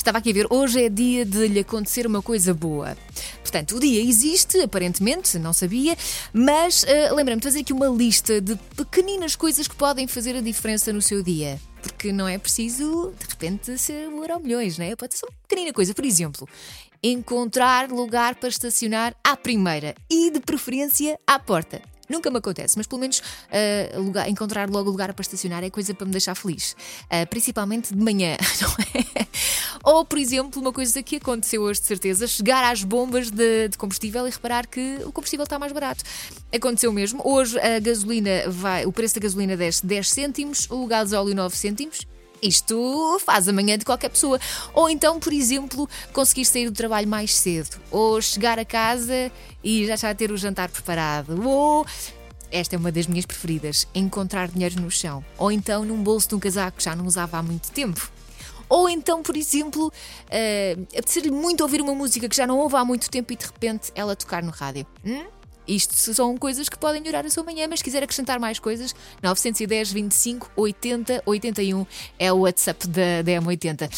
Estava aqui a ver, hoje é dia de lhe acontecer uma coisa boa. Portanto, o dia existe, aparentemente, não sabia, mas lembrei-me de fazer aqui uma lista de pequeninas coisas que podem fazer a diferença no seu dia. Porque não é preciso, de repente, ser um Euromilhões, não é? Pode ser uma pequenina coisa. Por exemplo, encontrar lugar para estacionar à primeira e, de preferência, à porta. Nunca me acontece, mas pelo menos encontrar logo lugar para estacionar é coisa para me deixar feliz. Principalmente de manhã, não é? Ou, por exemplo, uma coisa que aconteceu hoje de certeza, chegar às bombas de combustível e reparar que o combustível está mais barato. Aconteceu mesmo. Hoje a gasolina o preço da gasolina desce 10 cêntimos, o gasóleo 9 cêntimos. Isto faz amanhã de qualquer pessoa. Ou então, por exemplo, conseguir sair do trabalho mais cedo. Ou chegar a casa e já ter o jantar preparado. Ou, esta é uma das minhas preferidas, encontrar dinheiro no chão. Ou então num bolso de um casaco que já não usava há muito tempo. Ou então, por exemplo, apetecer-lhe muito ouvir uma música que já não ouve há muito tempo e de repente ela tocar no rádio. Isto são coisas que podem melhorar a sua manhã, mas se quiser acrescentar mais coisas, 910 25 80 81 é o WhatsApp da M80.